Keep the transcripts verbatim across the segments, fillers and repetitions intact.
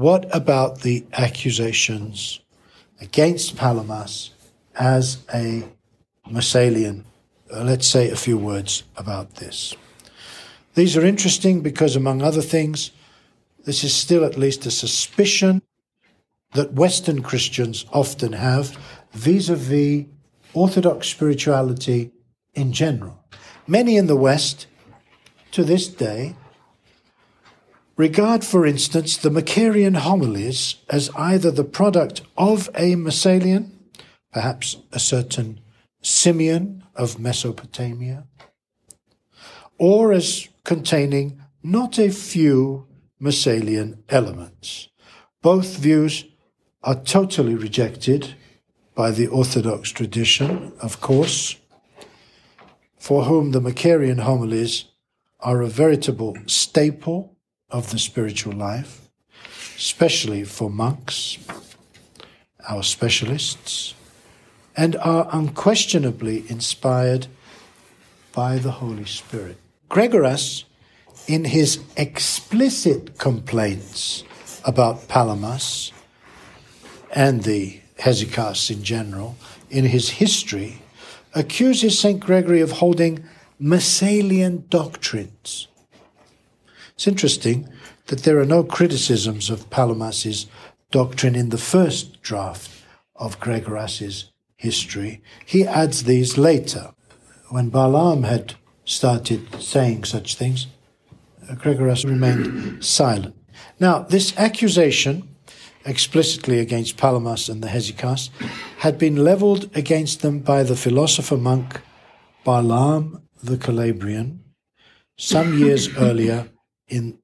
what about the accusations against Palamas as a Messalian? Uh, let's say a few words about this. These are interesting because, among other things, this is still at least a suspicion that Western Christians often have vis-a-vis Orthodox spirituality in general. Many in the West, to this day, regard, for instance, the Macarian homilies as either the product of a Messalian, perhaps a certain Simeon of Mesopotamia, or as containing not a few Messalian elements. Both views are totally rejected by the Orthodox tradition, of course, for whom the Macarian homilies are a veritable staple of the spiritual life, especially for monks, our specialists, and are unquestionably inspired by the Holy Spirit. Gregoras, in his explicit complaints about Palamas and the Hesychasts in general, in his history, accuses Saint Gregory of holding Messalian doctrines. It's interesting that there are no criticisms of Palamas's doctrine in the first draft of Gregoras's history. He adds these later. When Barlaam had started saying such things, Gregoras remained silent. Now, this accusation, explicitly against Palamas and the Hesychasts, had been leveled against them by the philosopher-monk Barlaam the Calabrian some years earlier in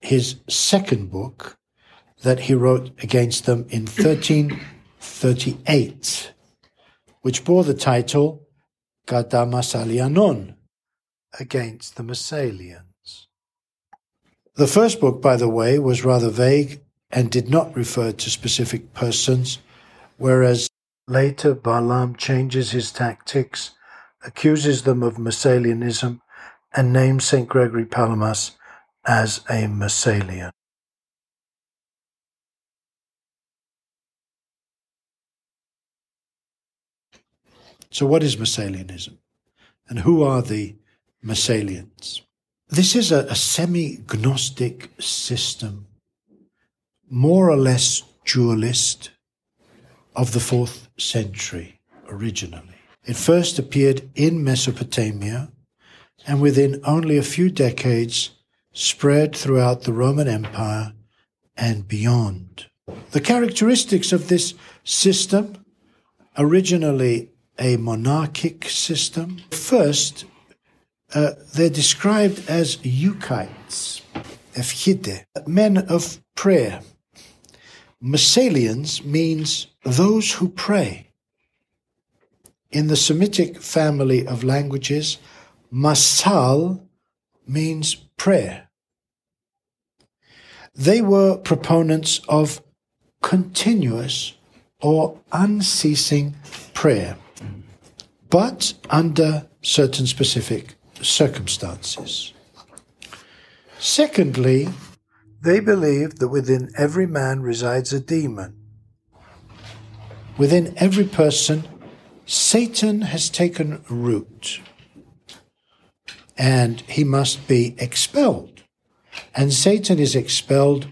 his second book that he wrote against them in thirteen thirty-eight, which bore the title Gadamessalianon, against the Messalians. The first book, by the way, was rather vague and did not refer to specific persons, whereas later Barlaam changes his tactics, accuses them of Messalianism, and names Saint Gregory Palamas as a Messalian. So what is Messalianism? And who are the Messalians? This is a, a semi-gnostic system, more or less dualist, of the fourth century originally. It first appeared in Mesopotamia and within only a few decades spread throughout the Roman Empire and beyond. The characteristics of this system, originally a monarchic system, first, uh, they're described as Euchites, Euchite, men of prayer. Messalians means those who pray. In the Semitic family of languages, Massal means prayer. They were proponents of continuous or unceasing prayer, but under certain specific circumstances. Secondly, they believed that within every man resides a demon. Within every person, Satan has taken root, and he must be expelled. And Satan is expelled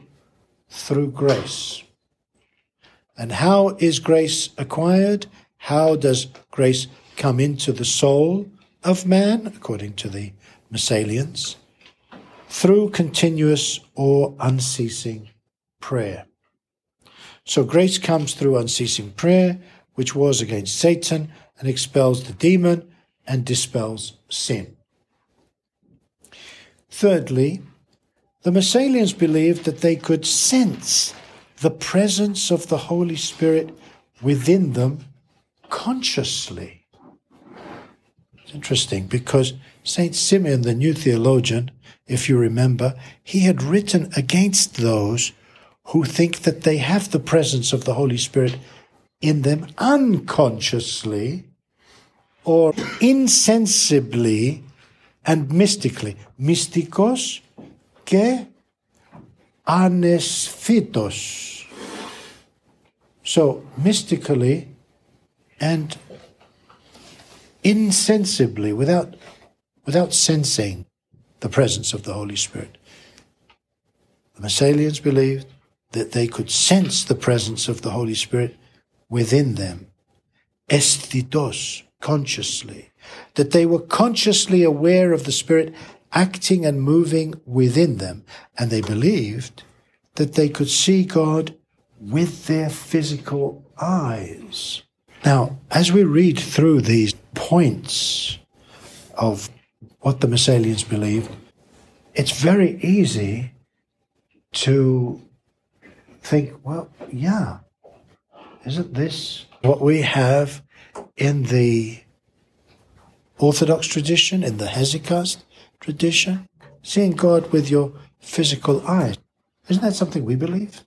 through grace. And how is grace acquired? How does grace come into the soul of man, according to the Messalians? Through continuous or unceasing prayer. So grace comes through unceasing prayer, which wars against Satan and expels the demon and dispels sin. Thirdly, the Messalians believed that they could sense the presence of the Holy Spirit within them consciously. It's interesting because Saint Simeon, the New Theologian, if you remember, he had written against those who think that they have the presence of the Holy Spirit in them unconsciously or insensibly and mystically. Mysticos que anesthetos. So mystically and insensibly, without, without sensing the presence of the Holy Spirit. The Messalians believed that they could sense the presence of the Holy Spirit within them, aesthetos, consciously, that they were consciously aware of the Spirit acting and moving within them, and they believed that they could see God with their physical eyes. Now, as we read through these points of what the Messalians believed, it's very easy to think, well, yeah, isn't this what we have in the Orthodox tradition, in the Hesychast tradition? Seeing God with your physical eyes. Isn't that something we believe?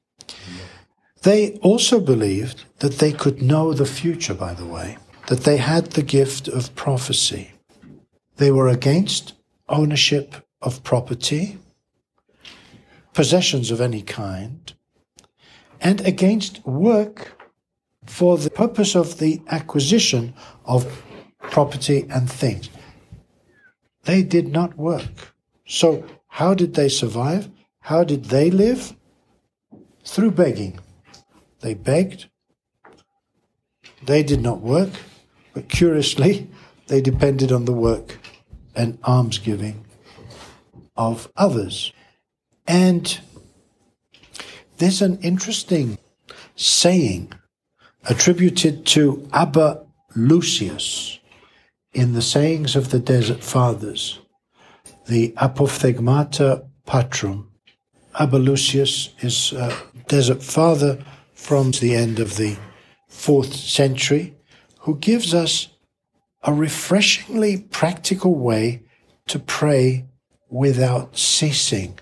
They also believed that they could know the future, by the way, that they had the gift of prophecy. They were against ownership of property, possessions of any kind, and against work for the purpose of the acquisition of property and things. They did not work. So how did they survive? How did they live? Through begging. They begged. They did not work, but curiously, they depended on the work and almsgiving of others. And there's an interesting saying attributed to Abba Lucius in the sayings of the Desert Fathers, the Apophthegmata Patrum. Abba Lucius is a Desert Father from the end of the fourth century, who gives us a refreshingly practical way to pray without ceasing.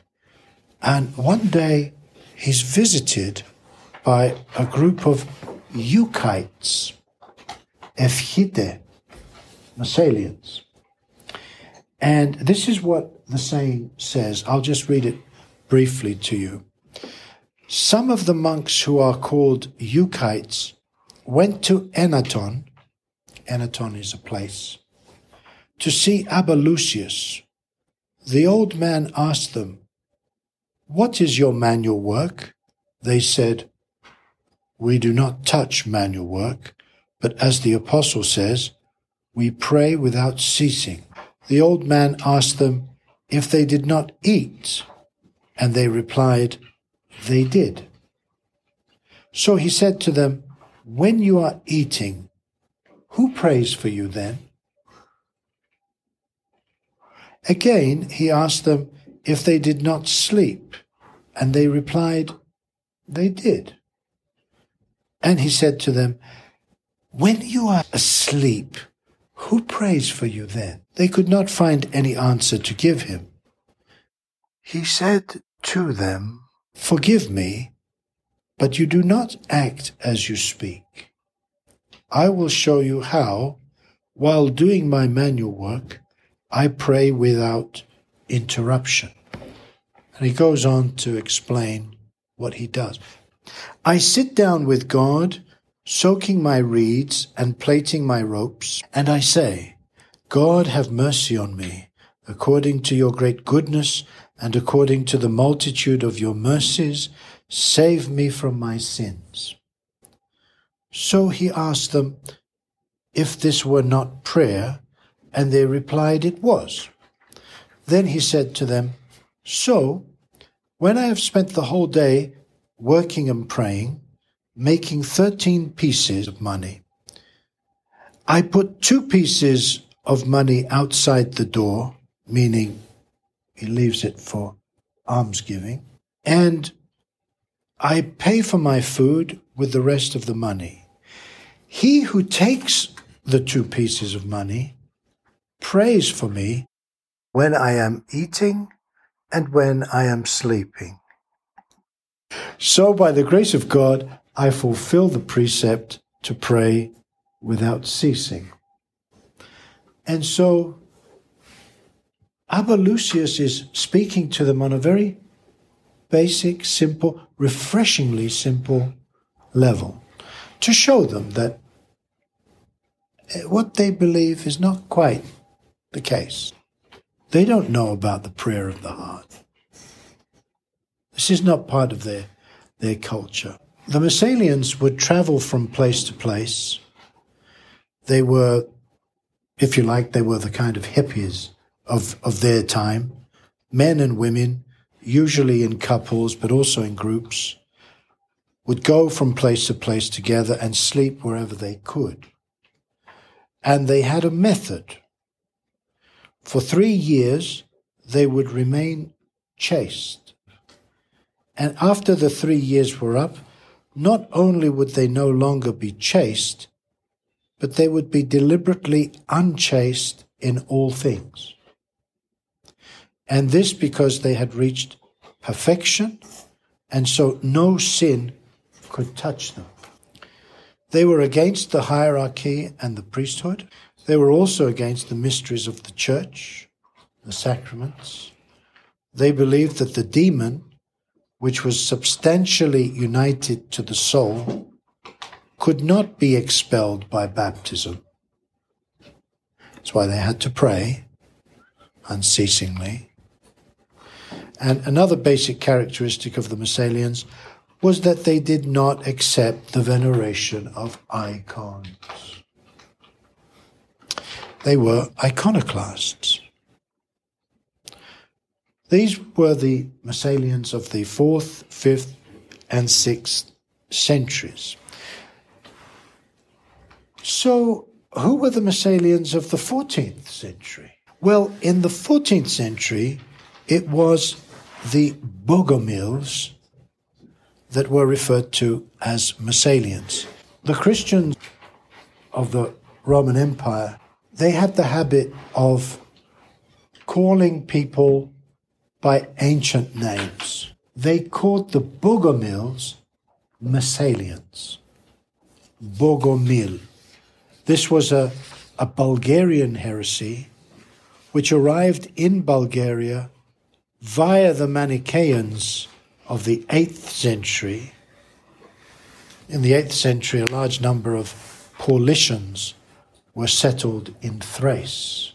And one day he's visited by a group of Euchites, Euchite, Messalians. And this is what the saying says. I'll just read it briefly to you. Some of the monks who are called Euchites went to Enaton, Enaton is a place, to see Abba Lucius. The old man asked them, "What is your manual work?" They said, "We do not touch manual work, but as the apostle says, we pray without ceasing." The old man asked them if they did not eat, and they replied, "They did." So he said to them, "When you are eating, who prays for you then?" Again, he asked them if they did not sleep, and they replied, "They did." And he said to them, "When you are asleep, who prays for you then?" They could not find any answer to give him. He said to them, "Forgive me, but you do not act as you speak. I will show you how, while doing my manual work, I pray without interruption." And he goes on to explain what he does. "I sit down with God, soaking my reeds and plaiting my ropes, and I say, God, have mercy on me, according to your great goodness and according to the multitude of your mercies, save me from my sins." So he asked them if this were not prayer, and they replied it was. Then he said to them, "So, when I have spent the whole day working and praying, making thirteen pieces of money, I put two pieces of money outside the door," meaning he leaves it for almsgiving, "and I pay for my food with the rest of the money. He who takes the two pieces of money prays for me when I am eating and when I am sleeping. So by the grace of God, I fulfill the precept to pray without ceasing." And so Abba Lucius is speaking to them on a very basic, simple, refreshingly simple level to show them that what they believe is not quite the case. They don't know about the prayer of the heart. This is not part of their, their culture. The Messalians would travel from place to place. They were, if you like, they were the kind of hippies of, of their time, men and women, usually in couples but also in groups, would go from place to place together and sleep wherever they could. And they had a method. For three years, they would remain chaste. And after the three years were up, not only would they no longer be chaste, but they would be deliberately unchaste in all things. And this because they had reached perfection, and so no sin could touch them. They were against the hierarchy and the priesthood. They were also against the mysteries of the church, the sacraments. They believed that the demon, which was substantially united to the soul, could not be expelled by baptism. That's why they had to pray unceasingly. And another basic characteristic of the Messalians was that they did not accept the veneration of icons. They were iconoclasts. These were the Messalians of the fourth, fifth, and sixth centuries. So, who were the Messalians of the fourteenth century? Well, in the fourteenth century, it was the Bogomils that were referred to as Messalians. The Christians of the Roman Empire, they had the habit of calling people by ancient names. They called the Bogomils Messalians. Bogomil. This was a, a Bulgarian heresy which arrived in Bulgaria via the Manichaeans of the eighth century. In the eighth century, a large number of Paulicians were settled in Thrace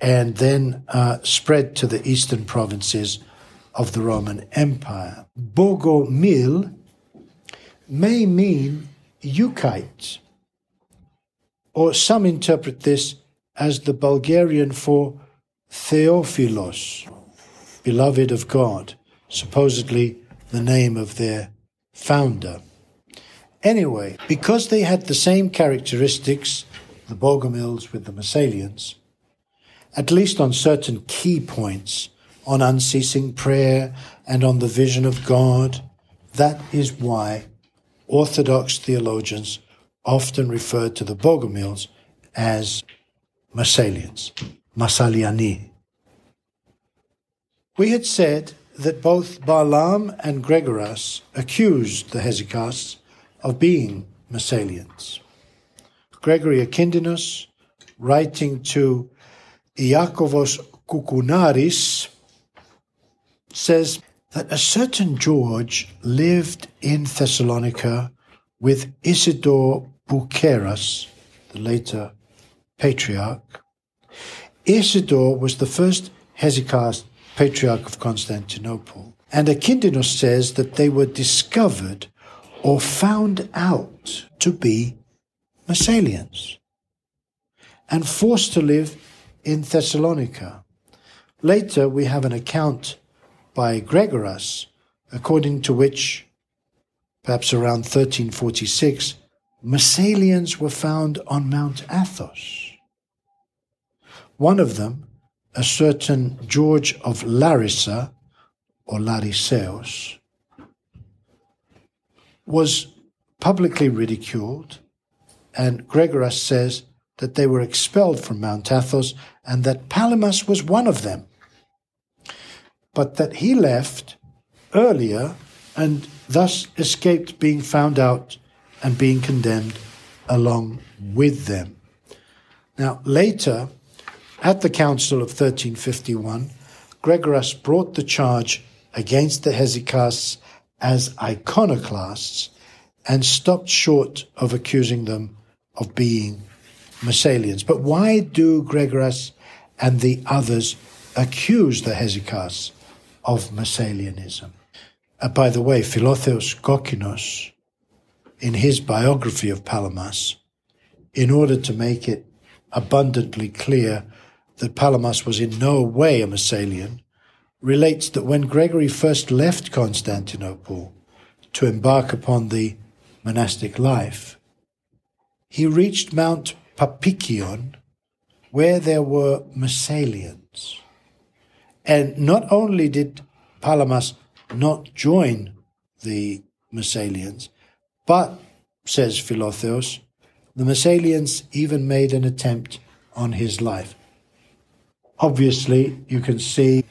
and then uh, spread to the eastern provinces of the Roman Empire. Bogomil may mean Euchite, or some interpret this as the Bulgarian for Theophilos, beloved of God, supposedly the name of their founder. Anyway, because they had the same characteristics, the Bogomils with the Messalians, at least on certain key points, on unceasing prayer and on the vision of God, that is why Orthodox theologians often refer to the Bogomils as Messalians, Messaliani. We had said that both Barlaam and Gregoras accused the Hesychasts of being Messalians. Gregory Akindinus, writing to Iakovos Kukunaris, says that a certain George lived in Thessalonica with Isidore Boucheras, the later patriarch. Isidore was the first Hesychast patriarch of Constantinople, and Akindinus says that they were discovered or found out to be Messalians and forced to live in Thessalonica. Later, we have an account by Gregoras, according to which, perhaps around thirteen forty-six, Messalians were found on Mount Athos. One of them, a certain George of Larissa, or Lariseos, was publicly ridiculed, and Gregoras says that they were expelled from Mount Athos and that Palamas was one of them, but that he left earlier and thus escaped being found out and being condemned along with them. Now, later, at the Council of thirteen fifty-one, Gregoras brought the charge against the Hesychasts as iconoclasts and stopped short of accusing them of being Messalians. But why do Gregoras and the others accuse the Hesychasts of Messalianism? Uh, by the way, Philotheus Gokinos, in his biography of Palamas, in order to make it abundantly clear that Palamas was in no way a Messalian, relates that when Gregory first left Constantinople to embark upon the monastic life, he reached Mount Papikion, where there were Messalians. And not only did Palamas not join the Messalians, but, says Philotheos, the Messalians even made an attempt on his life. Obviously, you can see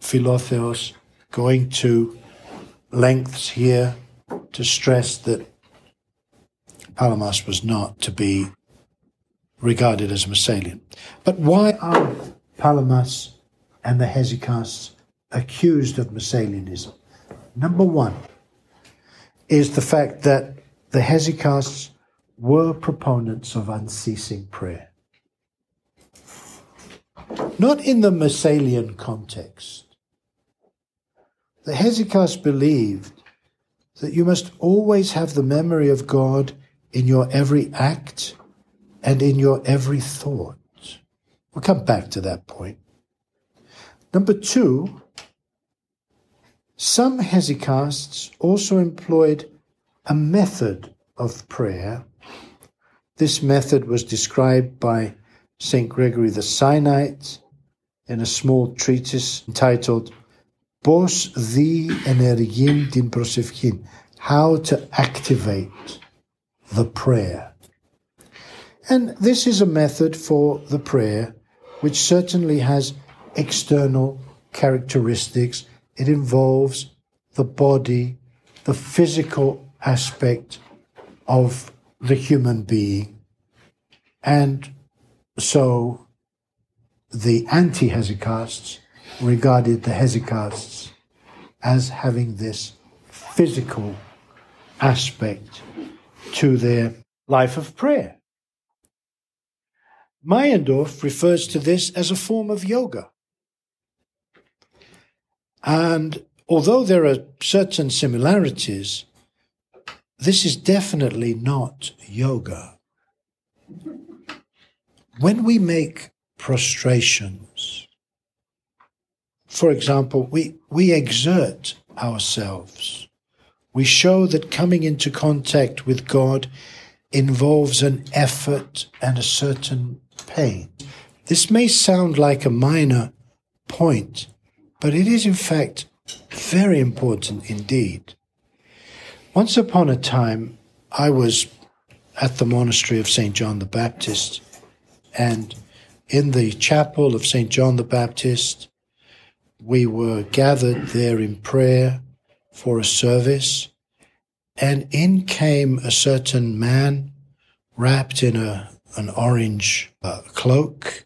Philotheos going to lengths here to stress that Palamas was not to be regarded as a Messalian. But why are Palamas and the Hesychasts accused of Messalianism? Number one is the fact that the Hesychasts were proponents of unceasing prayer. Not in the Messalian context. The Hesychasts believed that you must always have the memory of God in your every act and in your every thought. We'll come back to that point. Number two, some Hesychasts also employed a method of prayer. This method was described by Saint Gregory the Sinite in a small treatise entitled Pos the Energin tin Prosefkin, How to Activate the Prayer. And this is a method for the prayer which certainly has external characteristics. It involves the body, the physical aspect of the human being. And so the anti-Hesychasts regarded the Hesychasts as having this physical aspect to their life of prayer. Meyendorf refers to this as a form of yoga. And although there are certain similarities, this is definitely not yoga. When we make prostrations, for example, we, we exert ourselves. We show that coming into contact with God involves an effort and a certain pain. This may sound like a minor point, but it is in fact very important indeed. Once upon a time, I was at the monastery of Saint John the Baptist, and in the chapel of Saint John the Baptist, we were gathered there in prayer for a service, and in came a certain man wrapped in a an orange uh, cloak,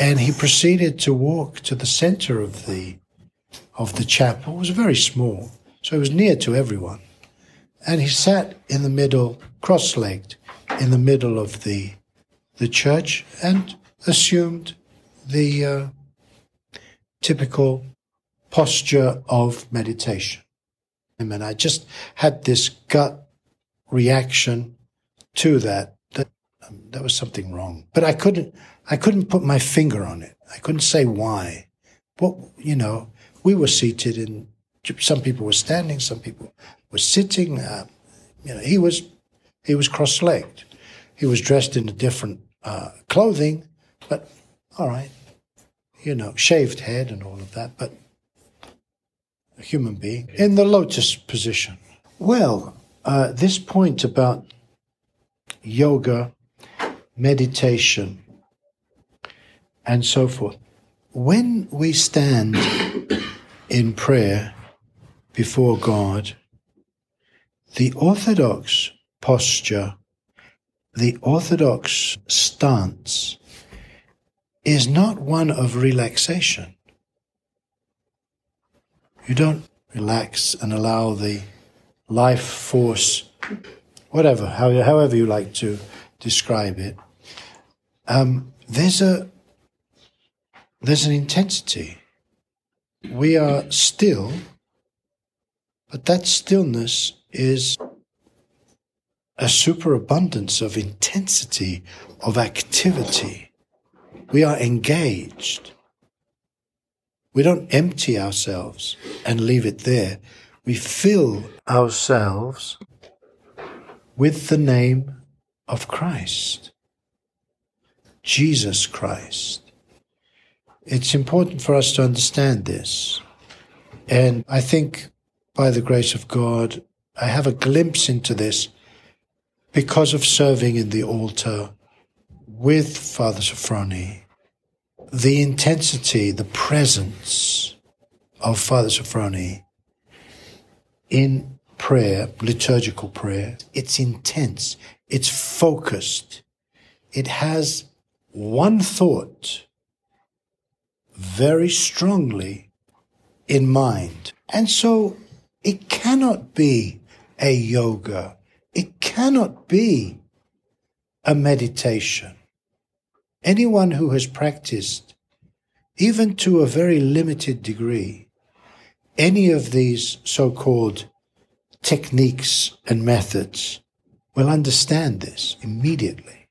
and he proceeded to walk to the center of the of the chapel. It was very small, so it was near to everyone. And he sat in the middle, cross-legged, in the middle of the the church, and assumed the uh, typical posture of meditation. And I just had this gut reaction to that, that um, there was something wrong. But I couldn't, I couldn't put my finger on it. I couldn't say why. But, you know, we were seated in, some people were standing, some people were sitting. Uh, you know, he was, he was cross-legged. He was dressed in a different uh, clothing, but all right, you know, shaved head and all of that, but a human being in the lotus position. Well, uh, this point about yoga, meditation, and so forth. When we stand in prayer before God, the orthodox posture, the orthodox stance is not one of relaxation. You don't relax and allow the life force, whatever, however you like to describe it. Um, there's a there's an intensity. We are still, but that stillness is a superabundance of intensity, of activity. We are engaged. We don't empty ourselves and leave it there. We fill ourselves with the name of Christ, Jesus Christ. It's important for us to understand this. And I think, by the grace of God, I have a glimpse into this because of serving in the altar with Father Sophrony. The intensity, the presence of Father Sophrony in prayer, liturgical prayer, it's intense, it's focused. It has one thought very strongly in mind. And so it cannot be a yoga. It cannot be a meditation. Anyone who has practiced, even to a very limited degree, any of these so-called techniques and methods will understand this immediately.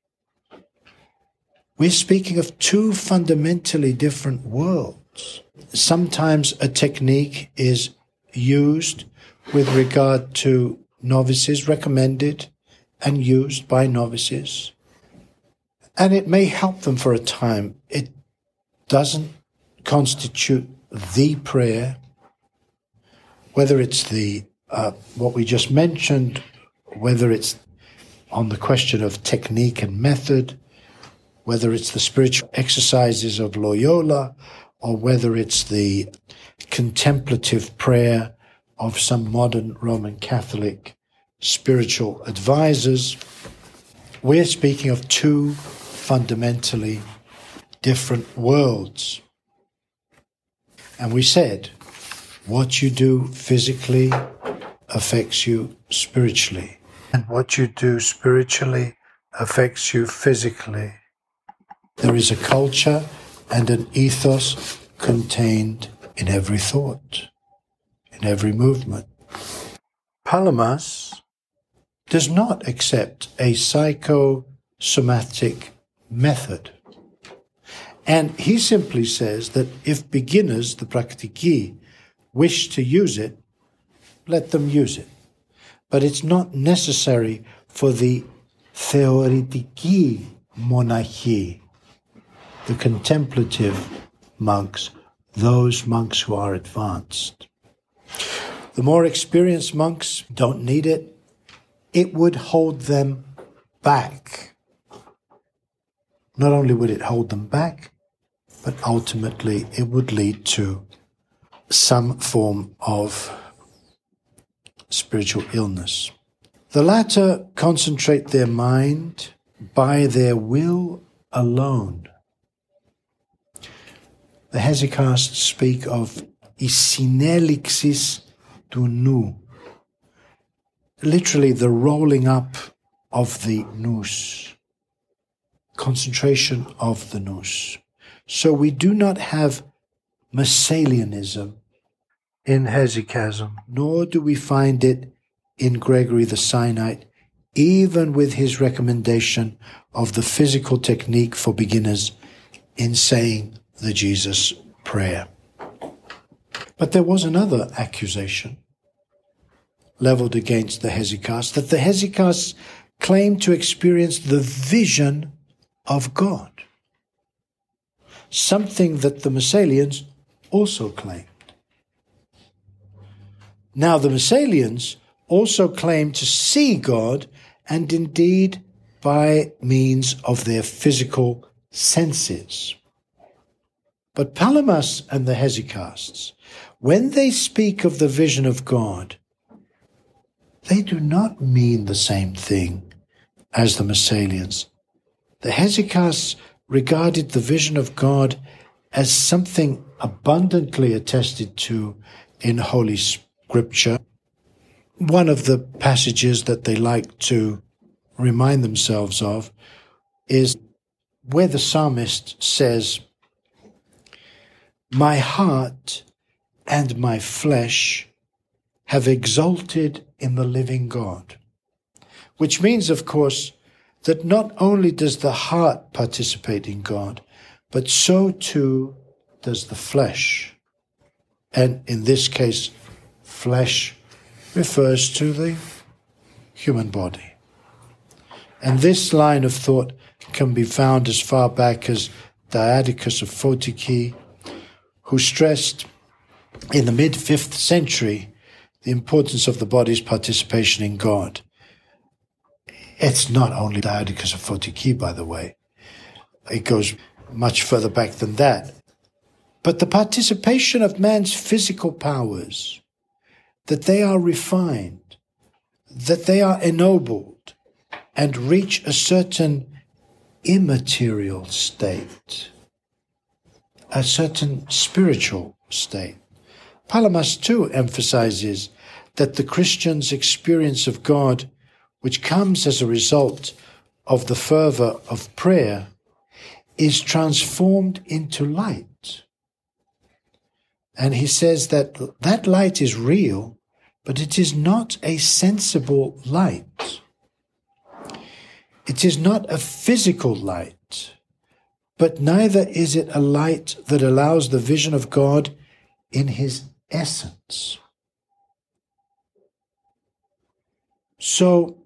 We're speaking of two fundamentally different worlds. Sometimes a technique is used with regard to novices, recommended and used by novices. And it may help them for a time. It doesn't constitute the prayer, whether it's the uh, what we just mentioned, whether it's on the question of technique and method, whether it's the spiritual exercises of Loyola, or whether it's the contemplative prayer of some modern Roman Catholic spiritual advisors. We're speaking of two fundamentally different worlds. And we said, what you do physically affects you spiritually. And what you do spiritually affects you physically. There is a culture and an ethos contained in every thought, in every movement. Palamas does not accept a psychosomatic method. And he simply says that if beginners, the praktiki, wish to use it, let them use it. But it's not necessary for the theoretiki monarchy, the contemplative monks, those monks who are advanced. The more experienced monks don't need it. It would hold them back. Not only would it hold them back, but ultimately it would lead to some form of spiritual illness. The latter concentrate their mind by their will alone. The Hesychasts speak of η συνέλιξη του νου, literally the rolling up of the nous, concentration of the nous. So we do not have Messalianism in Hesychasm, nor do we find it in Gregory the Sinite, even with his recommendation of the physical technique for beginners in saying the Jesus prayer. But there was another accusation leveled against the Hesychasts, that the Hesychasts claim to experience the vision of God, something that the Messalians also claimed. Now, the Messalians also claimed to see God, and indeed by means of their physical senses. But Palamas and the Hesychasts, when they speak of the vision of God, they do not mean the same thing as the Messalians. The Hesychasts regarded the vision of God as something abundantly attested to in Holy Scripture. One of the passages that they like to remind themselves of is where the psalmist says, "My heart and my flesh have exalted in the living God." Which means, of course, that not only does the heart participate in God, but so too does the flesh. And in this case, flesh refers to the human body. And this line of thought can be found as far back as Diadochus of Photiki, who stressed in the mid-fifth century the importance of the body's participation in God. It's not only Diadochus of Photiki, by the way. It goes much further back than that. But the participation of man's physical powers, that they are refined, that they are ennobled, and reach a certain immaterial state, a certain spiritual state. Palamas too emphasizes that the Christian's experience of God, which comes as a result of the fervor of prayer, is transformed into light. And he says that that light is real, but it is not a sensible light. It is not a physical light, but neither is it a light that allows the vision of God in his essence. So,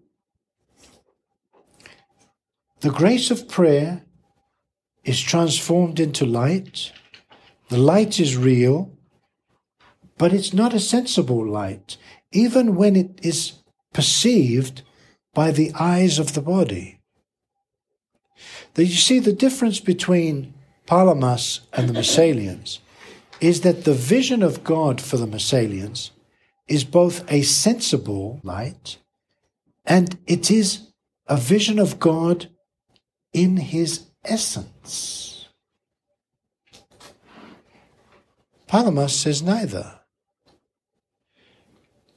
the grace of prayer is transformed into light. The light is real, but it's not a sensible light, even when it is perceived by the eyes of the body. You see, the difference between Palamas and the Messalians is that the vision of God for the Messalians is both a sensible light, and it is a vision of God in his essence. Palamas says neither.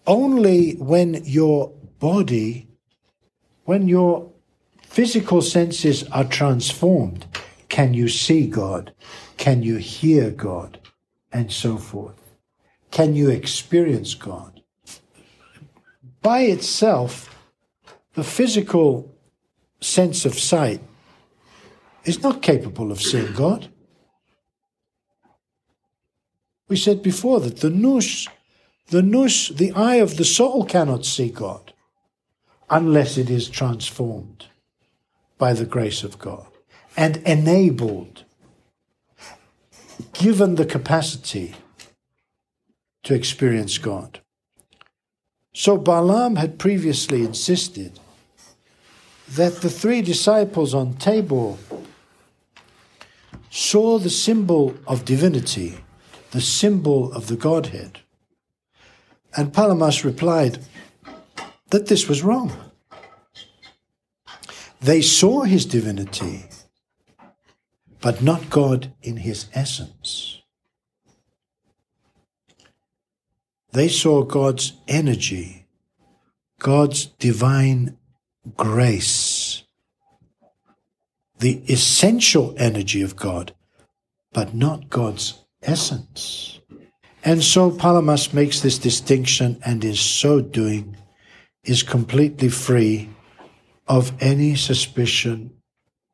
Only when your body, when your physical senses are transformed, can you see God, can you hear God, and so forth. Can you experience God? By itself, the physical sense of sight is not capable of seeing God. We said before that the nous, the nous, the eye of the soul cannot see God unless it is transformed by the grace of God and enabled, given the capacity to experience God. So Barlaam had previously insisted that the three disciples on Tabor saw the symbol of divinity, the symbol of the Godhead. And Palamas replied that this was wrong. They saw his divinity, but not God in his essence. They saw God's energy, God's divine grace, the essential energy of God, but not God's essence. And so Palamas makes this distinction, and in so doing is completely free of any suspicion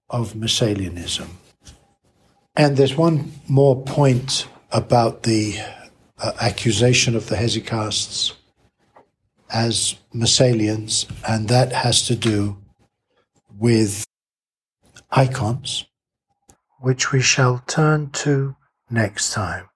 of Messalianism. And there's one more point about the uh, accusation of the Hesychasts as Messalians, and that has to do with icons, which we shall turn to next time.